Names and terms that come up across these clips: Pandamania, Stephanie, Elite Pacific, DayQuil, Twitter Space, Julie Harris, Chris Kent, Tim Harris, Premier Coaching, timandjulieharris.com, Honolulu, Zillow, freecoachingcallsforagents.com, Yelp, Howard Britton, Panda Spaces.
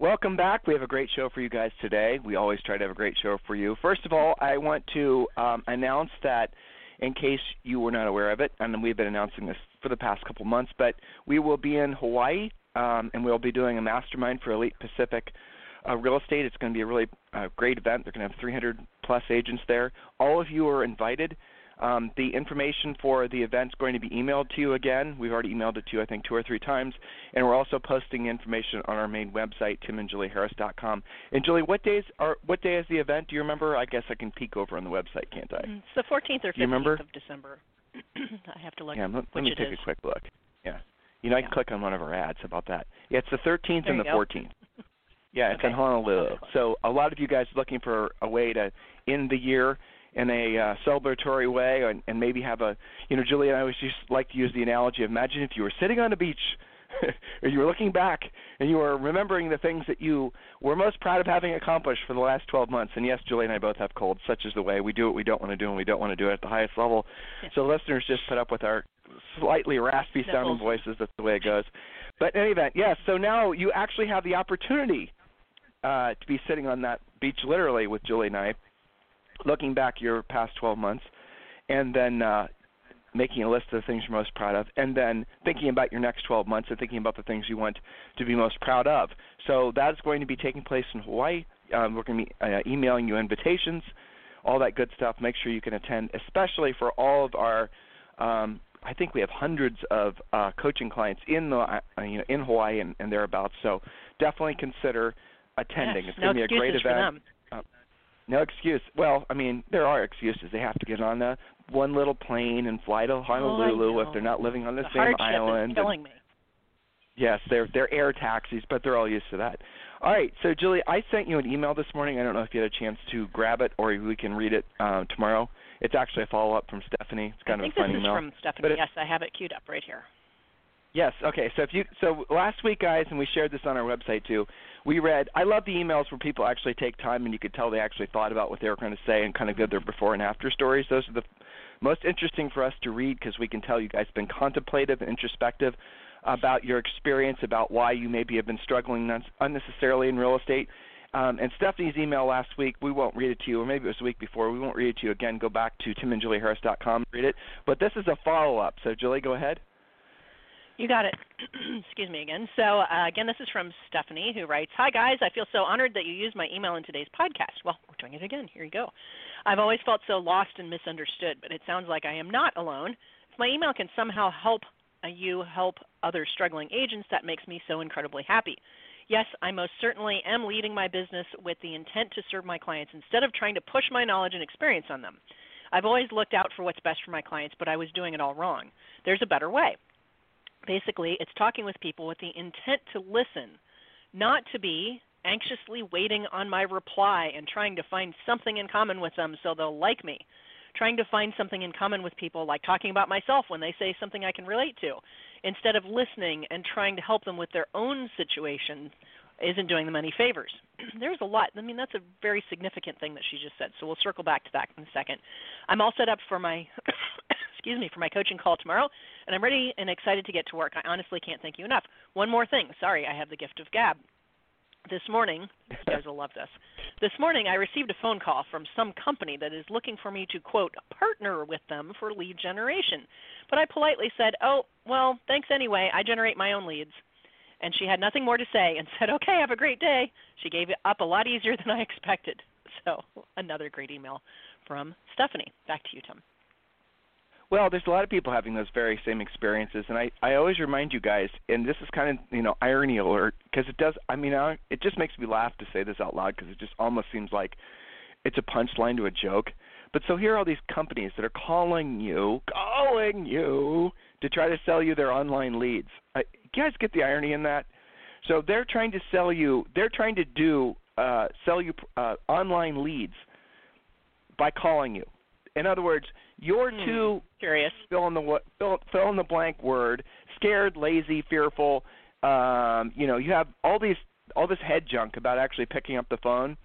Welcome back. We have a great show for you guys today. We always try to have a great show for you. First of all, I want to announce that, in case you were not aware of it, and we've been announcing this for the past couple months, but we will be in Hawaii, and we'll be doing a mastermind for Elite Pacific Real Estate. It's going to be a really great event. They're going to have 300-plus agents there. All of you are invited. The information for the event is going to be emailed to you again. We've already emailed it to you, I think, 2 or 3 times. And we're also posting information on our main website, timandjulieharris.com. And, Julie, what day is the event? Do you remember? I guess I can peek over on the website, can't I? It's the 14th or 15th of December. I have to look at which it is. Let me take a quick look. Yeah. You know, I can click on one of our ads about that. Yeah, it's the 13th and the 14th. Yeah, it's in Honolulu. So a lot of you guys are looking for a way to end the year in a celebratory way, and maybe have a, you know, Julie and I always just like to use the analogy of, imagine if you were sitting on a beach or you were looking back and you were remembering the things that you were most proud of having accomplished for the last 12 months. And yes, Julie and I both have colds. Such is the way. We do what we don't want to do, and we don't want to do it at the highest level. Yeah. So listeners, just put up with our slightly raspy sounding voices. That's the way it goes. But in any event, yes, so now you actually have the opportunity to be sitting on that beach literally with Julie and I, looking back your past 12 months, and then making a list of the things you're most proud of, and then thinking about your next 12 months and thinking about the things you want to be most proud of. So that's going to be taking place in Hawaii. We're going to be emailing you invitations, all that good stuff. Make sure you can attend, especially for all of our I think we have hundreds of coaching clients in the in Hawaii and thereabouts. So definitely consider attending. Yes, it's going to be a great event. No excuse. Well, I mean, there are excuses. They have to get on the one little plane and fly to Honolulu if they're not living on the same island. Is killing me. Yes, they're air taxis, but they're all used to that. All right, so Julie, I sent you an email this morning. I don't know if you had a chance to grab it, or we can read it tomorrow. It's actually a follow-up from Stephanie. It's kind of a fun email. I think this is from Stephanie. Yes, I have it queued up right here. Yes, okay. So last week, guys, and we shared this on our website too, we read, I love the emails where people actually take time and you could tell they actually thought about what they were going to say and kind of give their before and after stories. Those are the most interesting for us to read because we can tell you guys have been contemplative and introspective about your experience, about why you maybe have been struggling unnecessarily in real estate. And Stephanie's email last week, we won't read it to you, or maybe it was the week before. We won't read it to you again. Go back to timandjulieharris.com and read it. But this is a follow-up. So, Julie, go ahead. You got it. Excuse me again. So, again, this is from Stephanie, who writes, "Hi, guys. I feel so honored that you used my email in today's podcast." Well, we're doing it again. Here you go. "I've always felt so lost and misunderstood, but it sounds like I am not alone. If my email can somehow help you help other struggling agents, that makes me so incredibly happy. Yes, I most certainly am leading my business with the intent to serve my clients instead of trying to push my knowledge and experience on them. I've always looked out for what's best for my clients, but I was doing it all wrong. There's a better way. Basically, it's talking with people with the intent to listen, not to be anxiously waiting on my reply and trying to find something in common with them so they'll like me. Trying to find something in common with people, like talking about myself when they say something I can relate to, instead of listening and trying to help them with their own situation, isn't doing them any favors." There's a lot. I mean, that's a very significant thing that she just said, so we'll circle back to that in a second. "I'm all set up for my for my coaching call tomorrow, and I'm ready and excited to get to work. I honestly can't thank you enough. One more thing. Sorry, I have the gift of gab. This morning," you guys will love this, "this morning I received a phone call from some company that is looking for me to, quote, partner with them for lead generation. But I politely said, oh, well, thanks anyway. I generate my own leads. And she had nothing more to say and said, okay, have a great day. She gave it up a lot easier than I expected." So another great email from Stephanie. Back to you, Tim. Well, there's a lot of people having those very same experiences, and I always remind you guys, and this is kind of, you know, irony alert, because it does, I mean, it just makes me laugh to say this out loud because it just almost seems like it's a punchline to a joke. But so here are all these companies that are calling you to try to sell you their online leads. You guys get the irony in that? So they're trying to sell you. They're trying to sell you online leads by calling you. In other words, you're too curious. Fill in the blank word. Scared, lazy, fearful. You have all this head junk about actually picking up the phone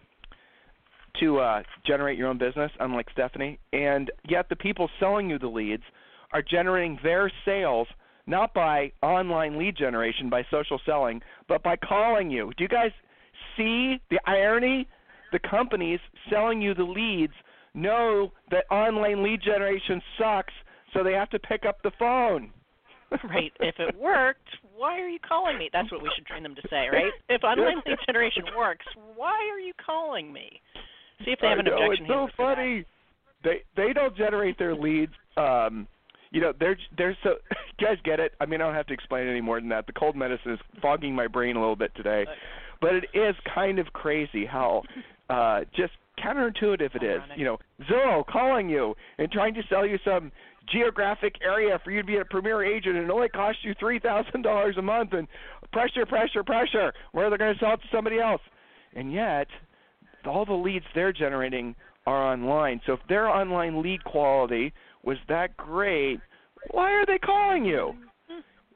to generate your own business, unlike Stephanie. And yet the people selling you the leads are generating their sales not by online lead generation, by social selling, but by calling you. Do you guys see the irony? The companies selling you the leads know that online lead generation sucks, so they have to pick up the phone. Right. If it worked, why are you calling me? That's what we should train them to say, right? If online lead generation works, why are you calling me? See if they have an objection. It's so funny. They don't generate their leads. They're so. You guys get it? I mean, I don't have to explain any more than that. The cold medicine is fogging my brain a little bit today, okay. But it is kind of crazy how just counterintuitive it is. Zillow calling you and trying to sell you some geographic area for you to be a premier agent, and it only costs you $3,000 a month, and pressure, where they're going to sell it to somebody else. And yet, all the leads they're generating are online. So if their online lead quality was that great, why are they calling you?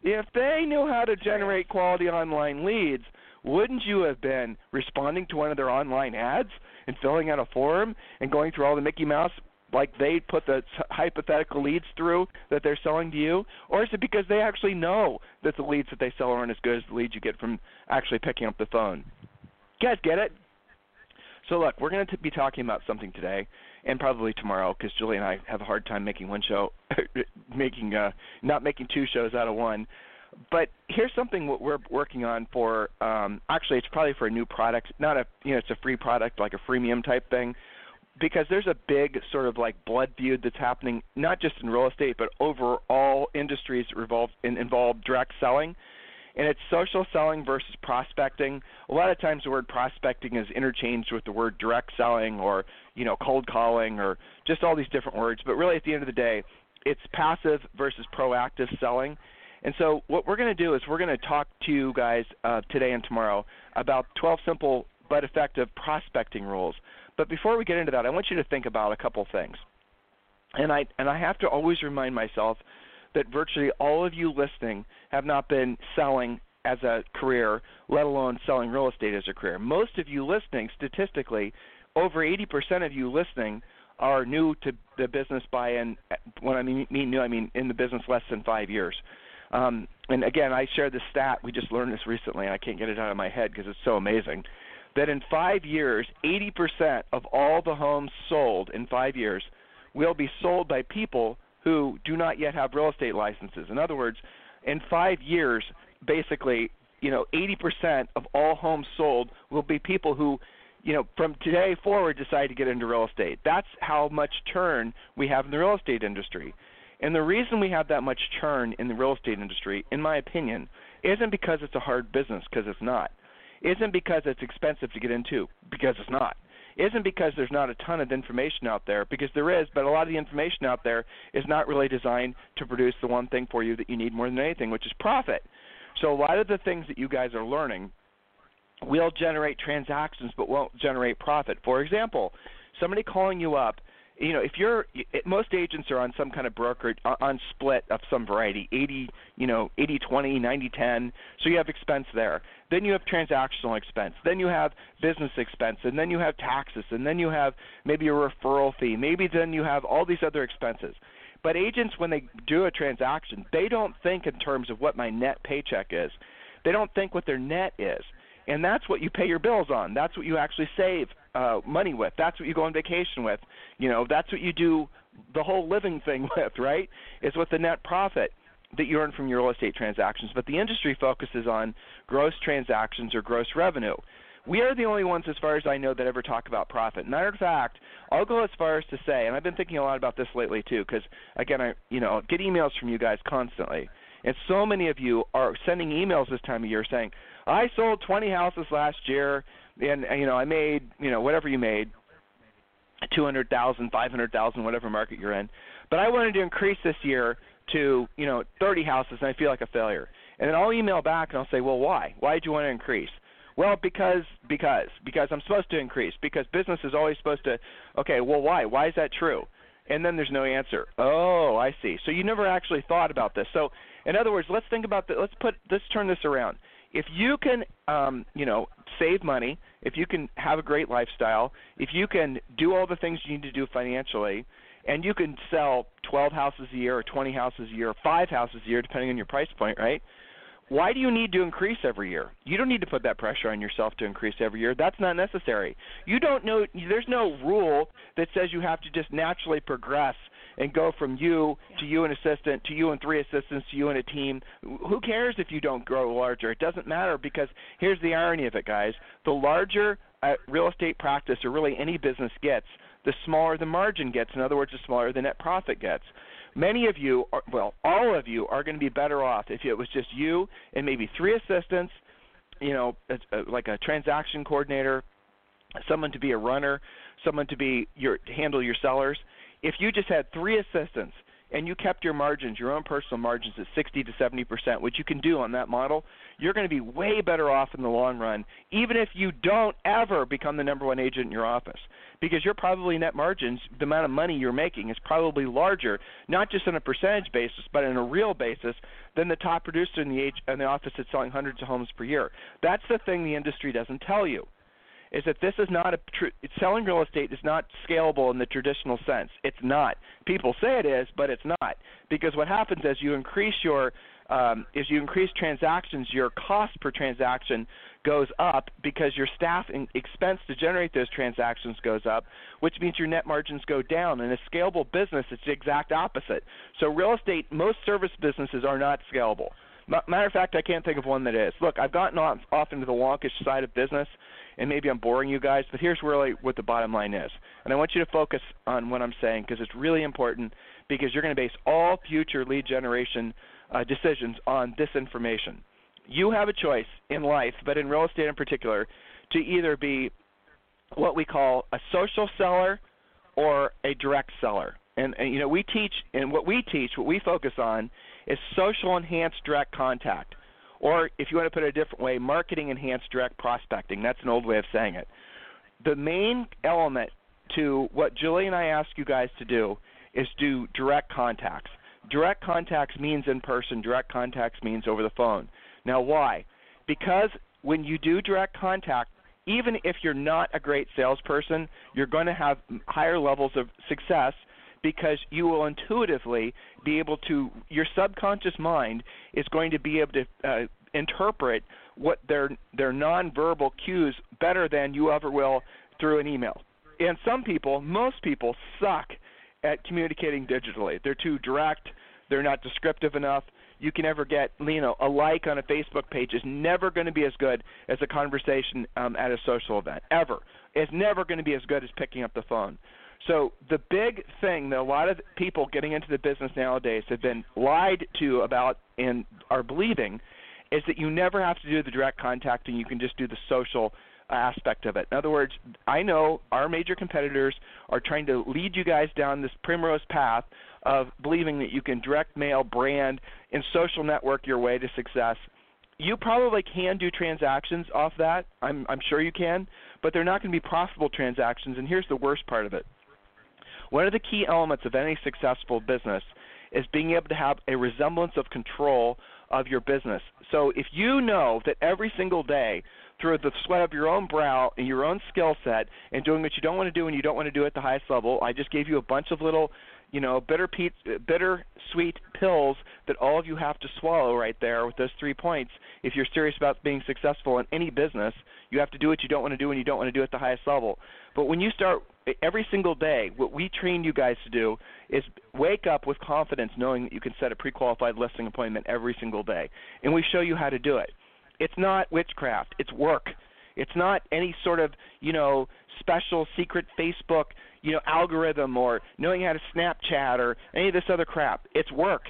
If they knew how to generate quality online leads, wouldn't you have been responding to one of their online ads and filling out a form and going through all the Mickey Mouse, like they put the hypothetical leads through that they're selling to you? Or is it because they actually know that the leads that they sell aren't as good as the leads you get from actually picking up the phone? You guys get it? So look, we're going to be talking about something today and probably tomorrow, because Julie and I have a hard time making one show, not making two shows out of one. But here's something what we're working on for. Actually, it's probably for a new product, it's a free product, like a freemium type thing, because there's a big sort of like blood feud that's happening, not just in real estate, but overall industries involve direct selling. And it's social selling versus prospecting. A lot of times the word prospecting is interchanged with the word direct selling or, cold calling or just all these different words. But really at the end of the day, it's passive versus proactive selling. And so what we're going to do is we're going to talk to you guys today and tomorrow about 12 simple but effective prospecting rules. But before we get into that, I want you to think about a couple things. And I have to always remind myself that virtually all of you listening have not been selling as a career, let alone selling real estate as a career. Most of you listening, statistically, over 80% of you listening are new to the business I mean in the business less than 5 years. And again, I shared this stat. We just learned this recently, and I can't get it out of my head because it's so amazing, that in 5 years, 80% of all the homes sold in 5 years will be sold by people who do not yet have real estate licenses. In other words, in 5 years, basically, 80% of all homes sold will be people who, from today forward decide to get into real estate. That's how much churn we have in the real estate industry. And the reason we have that much churn in the real estate industry, in my opinion, isn't because it's a hard business, because it's not. Isn't because it's expensive to get into, because it's not. Isn't because there's not a ton of information out there, because there is, but a lot of the information out there is not really designed to produce the one thing for you that you need more than anything, which is profit. So a lot of the things that you guys are learning will generate transactions but won't generate profit. For example, somebody calling you up, most agents are on some kind of brokerage, on split of some variety, 80/20, 90/10. So you have expense there. Then you have transactional expense. Then you have business expense. And then you have taxes. And then you have maybe a referral fee. Maybe then you have all these other expenses. But agents, when they do a transaction, they don't think in terms of what my net paycheck is. They don't think what their net is. And that's what you pay your bills on. That's what you actually save money with. That's what you go on vacation with. That's what you do the whole living thing with, right, is with the net profit that you earn from your real estate transactions. But the industry focuses on gross transactions or gross revenue. We are the only ones, as far as I know, that ever talk about profit. Matter of fact, I'll go as far as to say, and I've been thinking a lot about this lately too, because, again, I get emails from you guys constantly. And so many of you are sending emails this time of year saying, I sold 20 houses last year, and I made whatever you made, 200,000, 500,000, whatever market you're in. But I wanted to increase this year to, 30 houses, and I feel like a failure. And then I'll email back and I'll say, well, why? Why did you want to increase? Well, because I'm supposed to increase, because business is always supposed to, okay, well, why? Why is that true? And then there's no answer. Oh, I see. So you never actually thought about this. So in other words, let's think about that. Let's turn this around. If you can, save money, if you can have a great lifestyle, if you can do all the things you need to do financially, and you can sell 12 houses a year or 20 houses a year or 5 houses a year, depending on your price point, right? Why do you need to increase every year? You don't need to put that pressure on yourself to increase every year. That's not necessary. You don't know. There's no rule that says you have to just naturally progress and go from you to you and assistant, to you and 3 assistants, to you and a team. Who cares if you don't grow larger? It doesn't matter, because here's the irony of it, guys. The larger real estate practice, or really any business, gets, the smaller the margin gets. In other words, the smaller the net profit gets. Many of you, all of you, are going to be better off if it was just you and maybe 3 assistants, like a transaction coordinator, someone to be a runner, someone to handle your sellers. If you just had 3 assistants and you kept your margins, your own personal margins, at 60 to 70%, which you can do on that model, you're going to be way better off in the long run, even if you don't ever become the number one agent in your office, because your probably net margins, the amount of money you're making, is probably larger, not just on a percentage basis, but on a real basis, than the top producer in the office that's selling hundreds of homes per year. That's the thing the industry doesn't tell you, is that this is not selling real estate is not scalable in the traditional sense. It's not. People say it is, but it's not, because what happens as you increase transactions, your cost per transaction goes up, because your staff expense to generate those transactions goes up, which means your net margins go down. In a scalable business, it's the exact opposite. So real estate, most service businesses are not scalable. Matter of fact, I can't think of one that is. Look, I've gotten off into the wonkish side of business, and maybe I'm boring you guys, but here's really what the bottom line is. And I want you to focus on what I'm saying, because it's really important, because you're going to base all future lead generation decisions on this information. You have a choice in life, but in real estate in particular, to either be what we call a social seller or a direct seller. And we teach, and what we focus on, is social enhanced direct contact. Or if you want to put it a different way, marketing enhanced direct prospecting. That's an old way of saying it. The main element to what Julie and I ask you guys to do is do direct contacts. Direct contacts means in person. Direct contacts means over the phone. Now, why? Because when you do direct contact, even if you're not a great salesperson, you're going to have higher levels of success, because you will intuitively be able to, your subconscious mind is going to be able to interpret what their nonverbal cues better than you ever will through an email. And most people suck at communicating digitally. They're too direct. They're not descriptive enough. You can never get, a like on a Facebook page is never going to be as good as a conversation at a social event, ever. It's never going to be as good as picking up the phone. So the big thing that a lot of people getting into the business nowadays have been lied to about and are believing is that you never have to do the direct contacting. You can just do the social aspect of it. In other words, I know our major competitors are trying to lead you guys down this primrose path of believing that you can direct mail, brand, and social network your way to success. You probably can do transactions off that. I'm sure you can, but they're not going to be profitable transactions, and here's the worst part of it. One of the key elements of any successful business is being able to have a resemblance of control of your business. So if you know that every single day, through the sweat of your own brow and your own skill set, and doing what you don't want to do and you don't want to do at the highest level, I just gave you a bunch of little, bitter sweet pills that all of you have to swallow right there with those 3 points. If you're serious about being successful in any business, you have to do what you don't want to do and you don't want to do at the highest level. But when you start every single day, what we train you guys to do is wake up with confidence knowing that you can set a pre-qualified listing appointment every single day. And we show you how to do it. It's not witchcraft. It's work. It's not any sort of, special secret Facebook, algorithm, or knowing how to Snapchat or any of this other crap. It's work.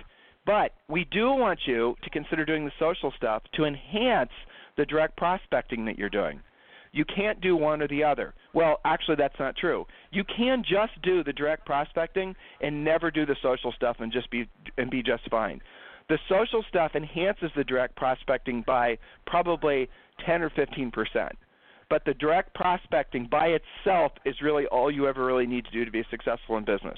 But we do want you to consider doing the social stuff to enhance the direct prospecting that you're doing. You can't do one or the other. Well, actually, that's not true. You can just do the direct prospecting and never do the social stuff and be just fine. The social stuff enhances the direct prospecting by probably 10 or 15%. But the direct prospecting by itself is really all you ever really need to do to be successful in business.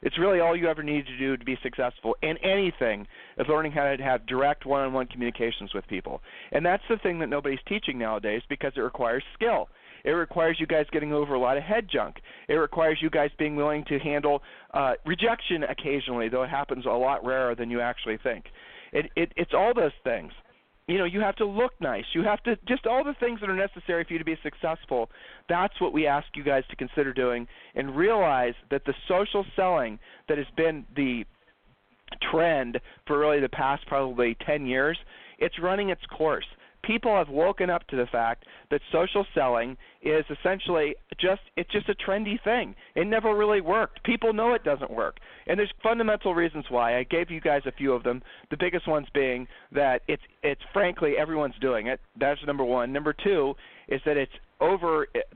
It's really all you ever need to do to be successful in anything is learning how to have direct one-on-one communications with people. And that's the thing that nobody's teaching nowadays because it requires skill. It requires you guys getting over a lot of head junk. It requires you guys being willing to handle rejection occasionally, though it happens a lot rarer than you actually think. It's all those things. You know, you have to look nice. You have to just all the things that are necessary for you to be successful. That's what we ask you guys to consider doing and realize that the social selling that has been the trend for really the past probably 10 years, it's running its course. People have woken up to the fact that social selling is essentially just a trendy thing. It never really worked. People know it doesn't work. And there's fundamental reasons why. I gave you guys a few of them, the biggest ones being that it's frankly everyone's doing it. That's number one. Number two is that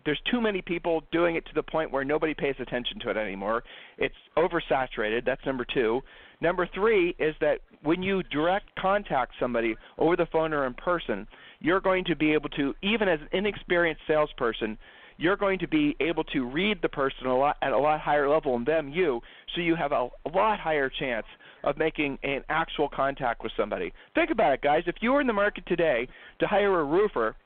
there's too many people doing it to the point where nobody pays attention to it anymore. It's oversaturated. That's number two. Number three is that when you direct contact somebody over the phone or in person, you're going to be able to, even as an inexperienced salesperson, you're going to be able to read the person at a lot higher level than you, so you have a lot higher chance of making an actual contact with somebody. Think about it, guys. If you were in the market today to hire a roofer,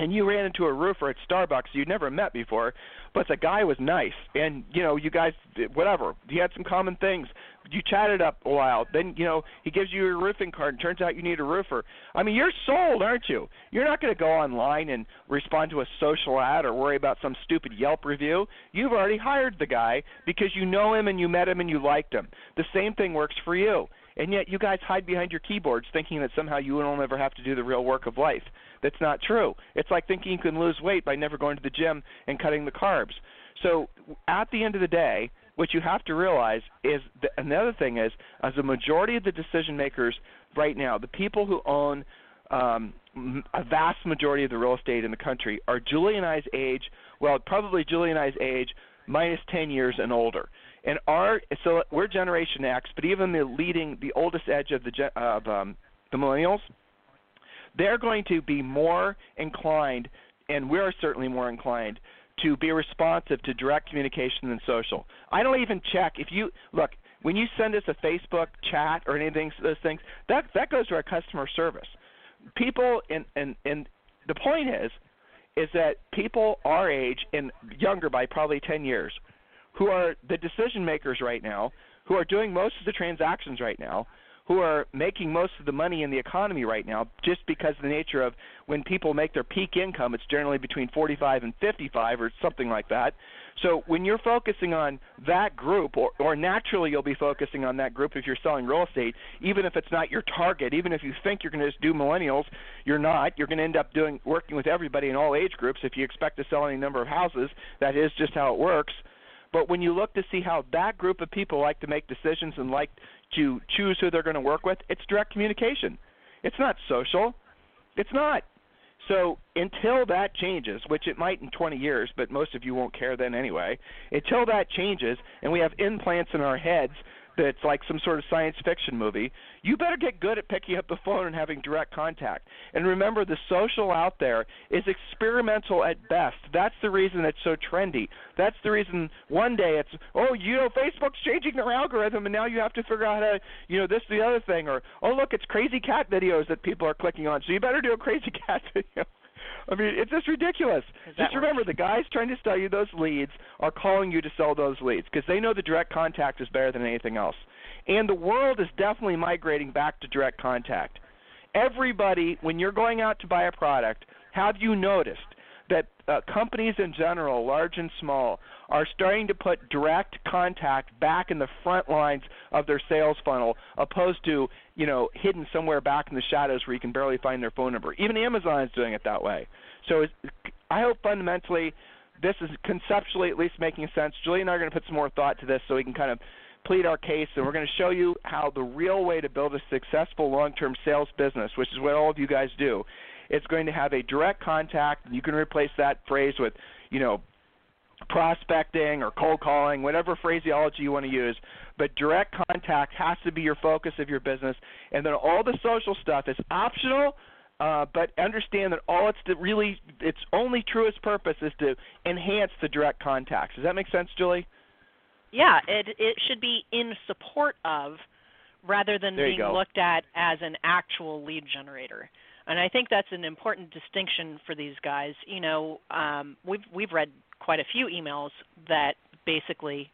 and you ran into a roofer at Starbucks you'd never met before, but the guy was nice. And, you know, you guys, whatever, he had some common things. You chatted up a while. Then, you know, he gives you your roofing card, and turns out you need a roofer. I mean, you're sold, aren't you? You're not going to go online and respond to a social ad or worry about some stupid Yelp review. You've already hired the guy because you know him and you met him and you liked him. The same thing works for you. And yet you guys hide behind your keyboards thinking that somehow you don't ever have to do the real work of life. That's not true. It's like thinking you can lose weight by never going to the gym and cutting the carbs. So at the end of the day, what you have to realize is that another thing is, as a majority of the decision makers right now, the people who own a vast majority of the real estate in the country are Julie and I's age, well, probably Julie and I's age minus 10 years and older. And so we're Generation X, but even the oldest edge of the millennials, they're going to be more inclined, and we're certainly more inclined, to be responsive to direct communication than social. I don't even check. When you send us a Facebook chat or anything, those things, that goes to our customer service. People, and the point is that people our age and younger by probably 10 years, who are the decision makers right now, who are doing most of the transactions right now, who are making most of the money in the economy right now, just because of the nature of when people make their peak income, it's generally between 45 and 55 or something like that. So when you're focusing on that group, or naturally you'll be focusing on that group if you're selling real estate, even if it's not your target, even if you think you're going to just do millennials, you're not. You're going to end up working with everybody in all age groups if you expect to sell any number of houses. That is just how it works. But when you look to see how that group of people like to make decisions and like to choose who they're going to work with, it's direct communication. It's not social. It's not. So until that changes, which it might in 20 years, but most of you won't care then anyway, until that changes and we have implants in our heads that's like some sort of science fiction movie, you better get good at picking up the phone and having direct contact. And remember, the social out there is experimental at best. That's the reason it's so trendy. That's the reason one day it's, oh, you know, Facebook's changing their algorithm, and now you have to figure out how to, you know, this, the other thing. Or, oh, look, it's crazy cat videos that people are clicking on, so you better do a crazy cat video. I mean, it's just ridiculous. Just remember, the guys trying to sell you those leads are calling you to sell those leads because they know the direct contact is better than anything else. And the world is definitely migrating back to direct contact. Everybody, when you're going out to buy a product, have you noticed that companies in general, large and small, are starting to put direct contact back in the front lines of their sales funnel, opposed to, you know, hidden somewhere back in the shadows where you can barely find their phone number. Even Amazon is doing it that way. So I hope fundamentally this is conceptually at least making sense. Julie and I are going to put some more thought to this so we can kind of plead our case, and we're going to show you how the real way to build a successful long-term sales business, which is what all of you guys do, It's going to have a direct contact, and you can replace that phrase with, you know, prospecting or cold calling, whatever phraseology you want to use, but direct contact has to be your focus of your business. And then all the social stuff is optional, but understand that all it's to really, its only truest purpose is to enhance the direct contacts. Does that make sense, Julie? Yeah, it should be in support of rather than being looked at as an actual lead generator. And I think that's an important distinction for these guys. You know, we've read quite a few emails that basically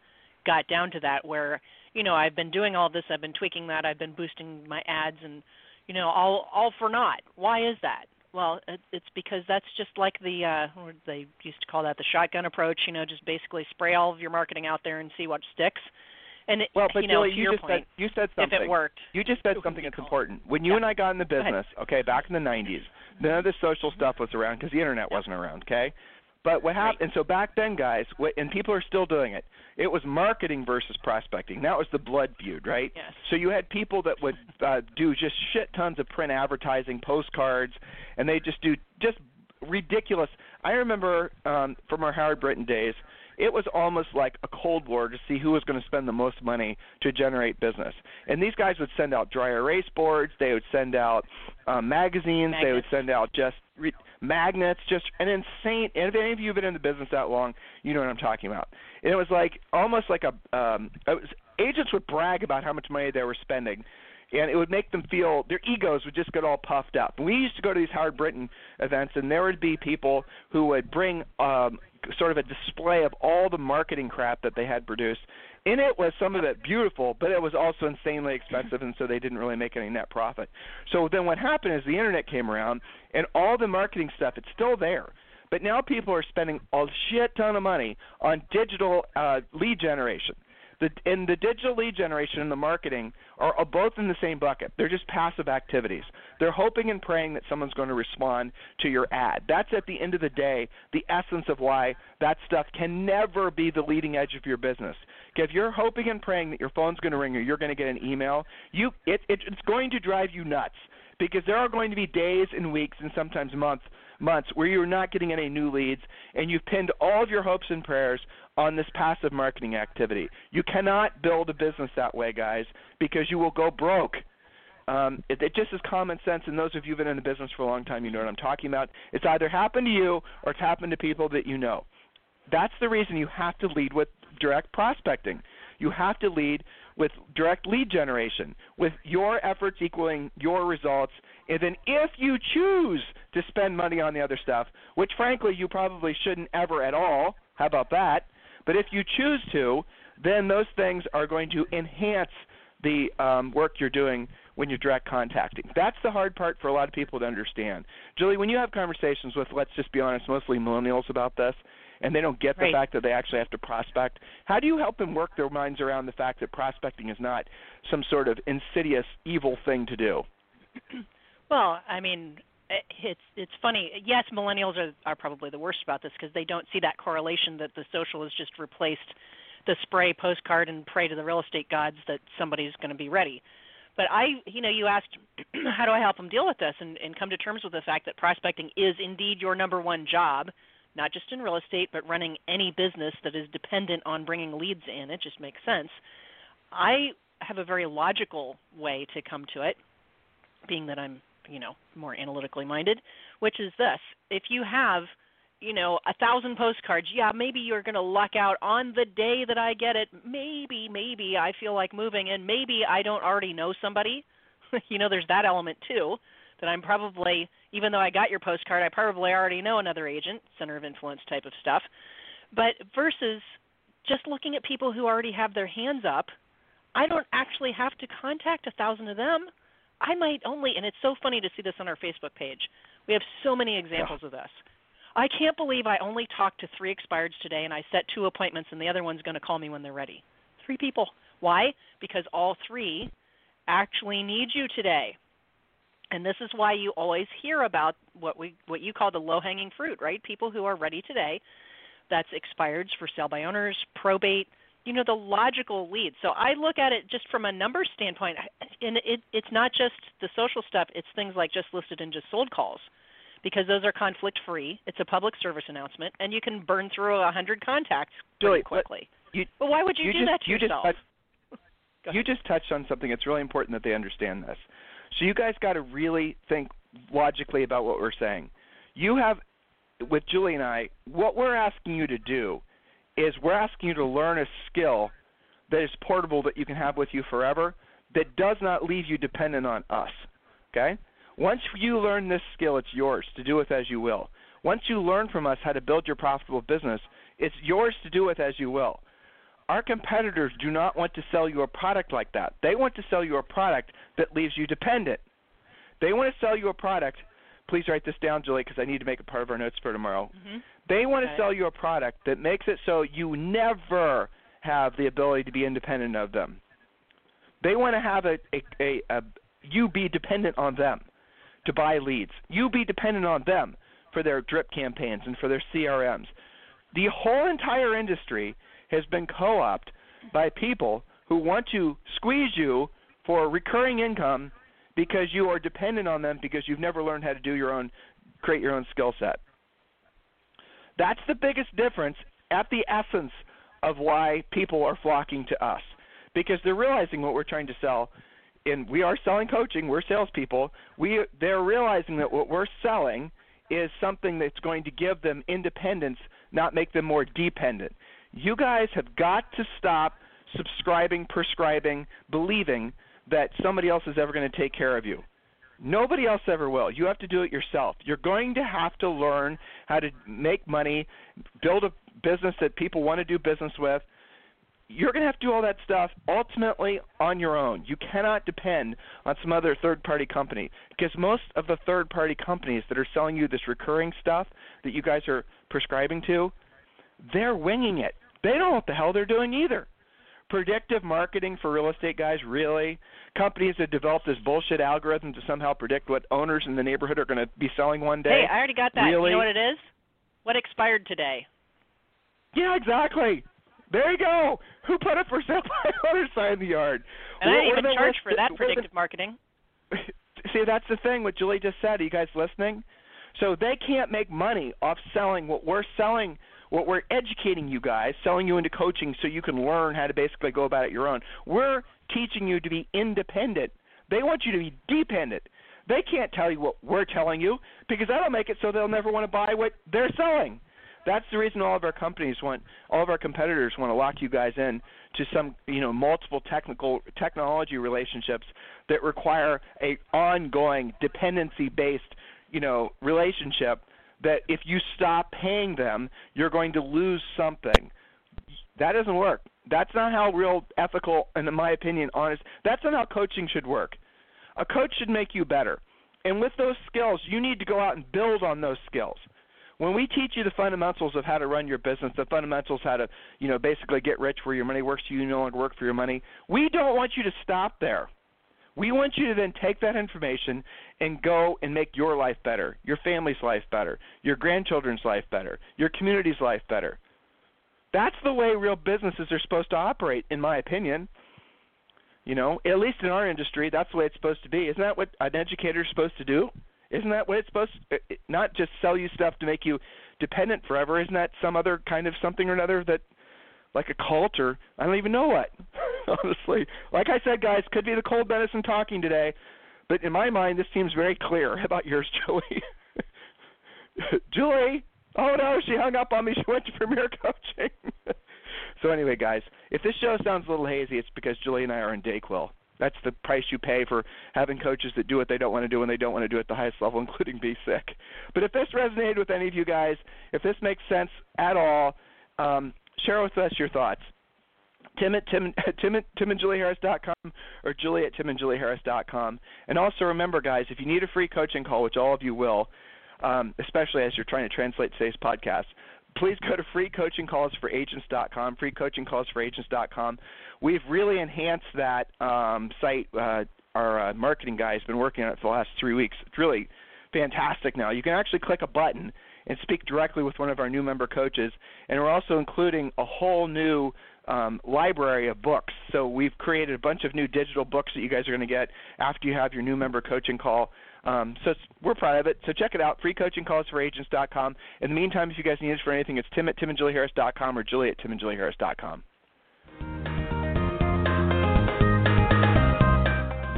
got down to that where, you know, I've been doing all this, I've been tweaking that, I've been boosting my ads and, you know, all for naught. Why is that? Well, it's because that's just like the, they used to call that the shotgun approach, you know, just basically spray all of your marketing out there and see what sticks. And, you said something. If it worked. You just said something that's important. When you and I got in the business, okay, back in the 90s, none of this social stuff was around because the internet wasn't around, okay? But what happened, so back then, guys, and people are still doing it, it was marketing versus prospecting. That was the blood feud, right? Yes. So you had people that would do just shit tons of print advertising, postcards, and they just do just ridiculous. I remember from our Howard Britton days, it was almost like a Cold War to see who was going to spend the most money to generate business. And these guys would send out dry erase boards. They would send out magazines. They would send out just magnets, just an insane – and if any of you have been in the business that long, you know what I'm talking about. And it was like almost like a agents would brag about how much money they were spending. And it would make them feel, their egos would just get all puffed up. We used to go to these Howard Britton events, and there would be people who would bring sort of a display of all the marketing crap that they had produced. And it was some of it beautiful, but it was also insanely expensive, and so they didn't really make any net profit. So then what happened is the internet came around, and all the marketing stuff, it's still there. But now people are spending a shit ton of money on digital lead generation. And the digital lead generation and the marketing are both in the same bucket. They're just passive activities. They're hoping and praying that someone's going to respond to your ad. That's at the end of the day the essence of why that stuff can never be the leading edge of your business. If you're hoping and praying that your phone's going to ring or you're going to get an email, it's going to drive you nuts because there are going to be days and weeks and sometimes months where you're not getting any new leads and you've pinned all of your hopes and prayers on this passive marketing activity. You cannot build a business that way, guys, because you will go broke. It just is common sense, and those of you who've been in the business for a long time, you know what I'm talking about. It's either happened to you or it's happened to people that you know. That's the reason you have to lead with direct prospecting. You have to lead with direct lead generation, with your efforts equaling your results. And then if you choose to spend money on the other stuff, which frankly you probably shouldn't ever at all, how about that? But if you choose to, then those things are going to enhance the work you're doing when you're direct contacting. That's the hard part for a lot of people to understand. Julie, when you have conversations with, let's just be honest, mostly millennials about this, and they don't get the fact that they actually have to prospect, how do you help them work their minds around the fact that prospecting is not some sort of insidious, evil thing to do? Well, I mean, it's funny. Yes, millennials are probably the worst about this because they don't see that correlation that the social has just replaced the spray postcard and pray to the real estate gods that somebody's going to be ready. But you asked how do I help them deal with this and come to terms with the fact that prospecting is indeed your number one job, not just in real estate, but running any business that is dependent on bringing leads in. It just makes sense. I have a very logical way to come to it, being that I'm more analytically minded, which is this. If you have, 1,000 postcards, maybe you're going to luck out on the day that I get it. Maybe I feel like moving and maybe I don't already know somebody. There's that element too, that I'm probably, even though I got your postcard, I probably already know another agent, center of influence type of stuff. But versus just looking at people who already have their hands up, I don't actually have to contact 1,000 of them. I might only, and it's so funny to see this on our Facebook page. We have so many examples of this. I can't believe I only talked to 3 expireds today, and I set 2 appointments, and the other one's going to call me when they're ready. 3 people. Why? Because all 3 actually need you today. And this is why you always hear about what you call the low-hanging fruit, right? People who are ready today. That's expireds, for sale by owners, probate, the logical leads. So I look at it just from a numbers standpoint, and it's not just the social stuff. It's things like just listed and just sold calls. because those are conflict-free. It's a public service announcement, and you can burn through 100 contacts really quickly. But why would you do that to yourself? You just touched on something. It's really important that they understand this. So you guys got to really think logically about what we're saying. You have, with Julie and I, what we're asking you to do is we're asking you to learn a skill that is portable that you can have with you forever that does not leave you dependent on us, okay? Once you learn this skill, it's yours to do with as you will. Once you learn from us how to build your profitable business, it's yours to do with as you will. Our competitors do not want to sell you a product like that. They want to sell you a product that leaves you dependent. They want to sell you a product. Please write this down, Julie, because I need to make it part of our notes for tomorrow. Mm-hmm. They want to sell you a product that makes it so you never have the ability to be independent of them. They want to have you be dependent on them to buy leads. You be dependent on them for their drip campaigns and for their CRMs. The whole entire industry has been co-opted by people who want to squeeze you for recurring income because you are dependent on them because you've never learned how to do create your own skill set. That's the biggest difference at the essence of why people are flocking to us, because they're realizing what we're trying to sell, and we are selling coaching. We're salespeople. They're realizing that what we're selling is something that's going to give them independence, not make them more dependent. You guys have got to stop subscribing, prescribing, believing that somebody else is ever going to take care of you. Nobody else ever will. You have to do it yourself. You're going to have to learn how to make money, build a business that people want to do business with. You're going to have to do all that stuff ultimately on your own. You cannot depend on some other third-party company, because most of the third-party companies that are selling you this recurring stuff that you guys are prescribing to, they're winging it. They don't know what the hell they're doing either. Predictive marketing for real estate guys, really? Companies that develop this bullshit algorithm to somehow predict what owners in the neighborhood are going to be selling one day? Hey, I already got that. Really? You know what it is? What expired today? Yeah, exactly. There you go. Who put a for sale by owner sign in the yard? And I didn't even charge for that predictive marketing. See, that's the thing, what Julie just said. Are you guys listening? So they can't make money off selling what we're selling. What we're educating you guys, selling you into coaching so you can learn how to basically go about it your own. We're teaching you to be independent. They want you to be dependent. They can't tell you what we're telling you, because that'll make it so they'll never want to buy what they're selling. That's the reason all of our competitors want to lock you guys in to some, multiple technology relationships that require an ongoing dependency-based, relationship. That if you stop paying them, you're going to lose something. That doesn't work. That's not how real ethical, and in my opinion, honest, that's not how coaching should work. A coach should make you better. And with those skills, you need to go out and build on those skills. When we teach you the fundamentals of how to run your business, the fundamentals how to, basically get rich where your money works so you no longer work for your money, we don't want you to stop there. We want you to then take that information and go and make your life better, your family's life better, your grandchildren's life better, your community's life better. That's the way real businesses are supposed to operate, in my opinion. At least in our industry, that's the way it's supposed to be. Isn't that what an educator is supposed to do? Isn't that what it's supposed to do? Not just sell you stuff to make you dependent forever. Isn't that some other kind of something or another that, like a cult, or I don't even know what. Honestly, like I said, guys, could be the cold medicine talking today, but in my mind, this seems very clear. How about yours, Julie? Julie? Oh, no, she hung up on me. She went to Premier Coaching. So anyway, guys, if this show sounds a little hazy, it's because Julie and I are in DayQuil. That's the price you pay for having coaches that do what they don't want to do when they don't want to do it at the highest level, including be sick. But if this resonated with any of you guys, if this makes sense at all, share with us your thoughts. Tim at timandjulieharris.com or Julie at timandjulieharris.com. And also remember, guys, if you need a free coaching call, which all of you will, especially as you're trying to translate today's podcast, please go to freecoachingcallsforagents.com, freecoachingcallsforagents.com. We've really enhanced that site. Our marketing guy has been working on it for the last 3 weeks. It's really fantastic now. You can actually click a button and speak directly with one of our new member coaches. And we're also including a whole new library of books. So we've created a bunch of new digital books that you guys are going to get after you have your new member coaching call. So we're proud of it. So check it out, freecoachingcallsforagents.com. In the meantime, if you guys need us for anything, it's tim@timandjulieharris.com or julie@timandjulieharris.com.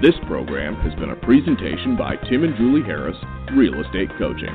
This program has been a presentation by Tim and Julie Harris, Real Estate Coaching.